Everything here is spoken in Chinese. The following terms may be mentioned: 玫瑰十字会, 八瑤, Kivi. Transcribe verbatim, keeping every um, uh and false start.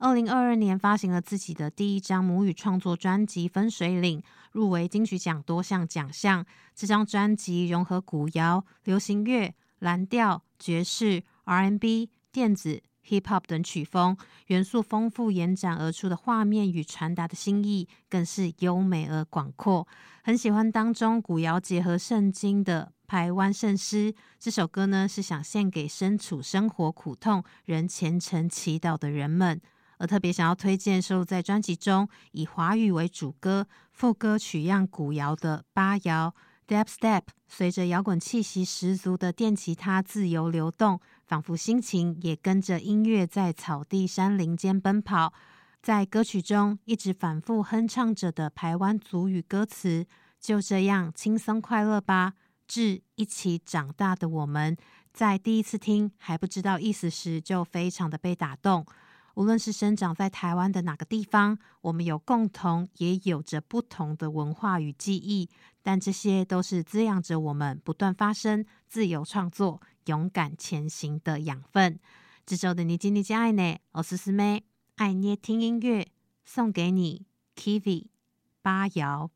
二零二二年发行了自己的第一张母语创作专辑《分水岭》，入围金曲奖多项奖项。这张专辑融合古谣、流行乐、蓝调、爵士、R and B、电子、Hip-Hop 等曲风元素，丰富延展而出的画面与传达的心意更是优美而广阔。很喜欢当中古谣结合圣经的台湾圣诗，这首歌呢是想献给身处生活苦痛仍虔诚祈祷的人们。而特别想要推荐收录在专辑中以华语为主歌、副歌取样古谣的八谣 Dubstep， 随着摇滚气息十足的电吉他自由流动，仿佛心情也跟着音乐在草地山林间奔跑。在歌曲中一直反复哼唱着的台湾族语歌词，就这样轻松快乐吧，致一起长大的我们，在第一次听还不知道意思时就非常的被打动。无论是生长在台湾的哪个地方，我们有共同也有着不同的文化与记忆，但这些都是滋养着我们不断发声、自由创作、勇敢前行的养分。这周的你今天爱捏，おすすめ爱捏听音乐，送给你 Kivi 八爻。